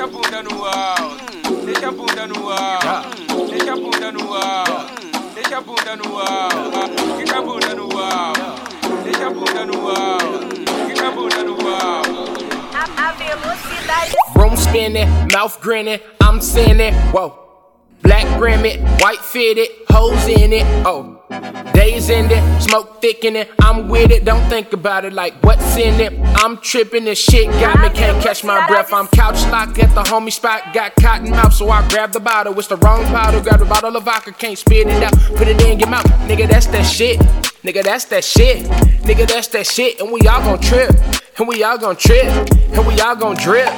Deixa a bunda no alto, deixa a bunda no alto, deixa a bunda no alto, deixa a bunda no alto, fica a bunda no alto, deixa a bunda no alto, fica a bunda no alto. A velocidade. Room spinning, mouth grinning, I'm sinning. Whoa. Black granite, white fitted, hoes in it. Oh, days in it, smoke thickening. I'm with it, don't think about it. Like what's in it? I'm tripping, this shit got me, can't catch my breath. I'm couch locked at the homie spot, got cotton mouth, so I grab the bottle. It's the wrong bottle, grab the bottle of vodka, can't spit it out. Put it in your mouth, nigga, that's that shit. Nigga, that's that shit. Nigga, that's that shit, and we all gon' trip, and we all gon' trip, and we all gon' drip.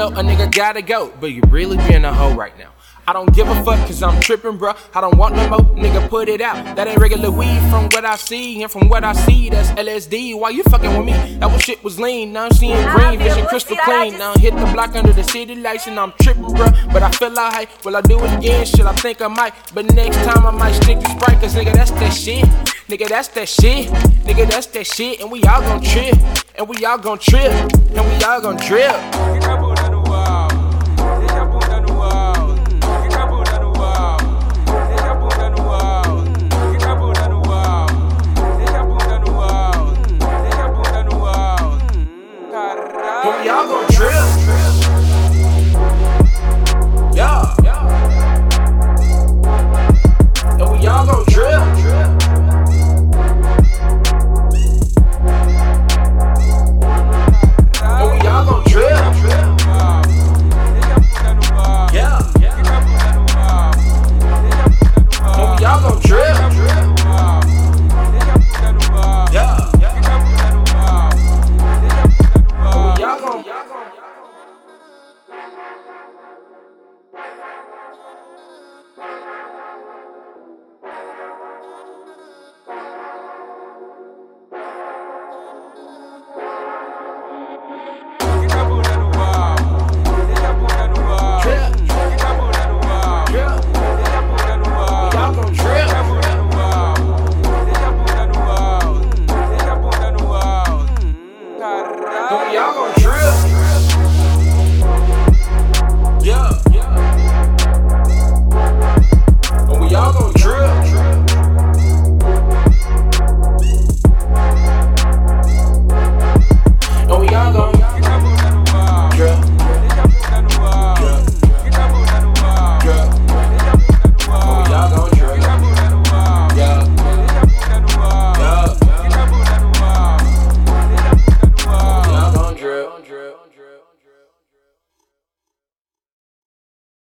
A nigga gotta go, but you really being a hoe right now. I don't give a fuck cause I'm trippin', bruh. I don't want no more, nigga, put it out. That ain't regular weed from what I see, and from what I see, that's LSD. Why you fucking with me? That was shit was lean, now I'm seeing green, vision crystal clean. Now I hit the block under the city lights and I'm trippin', bruh. But I feel alright, will I do it again? Shit, I think I might, but next time I might stick to Sprite. Cause nigga, that's that shit. Nigga, that's that shit. Nigga, that's that shit, and we all gon' trip, and we all gon' trip, and we all gon' drip.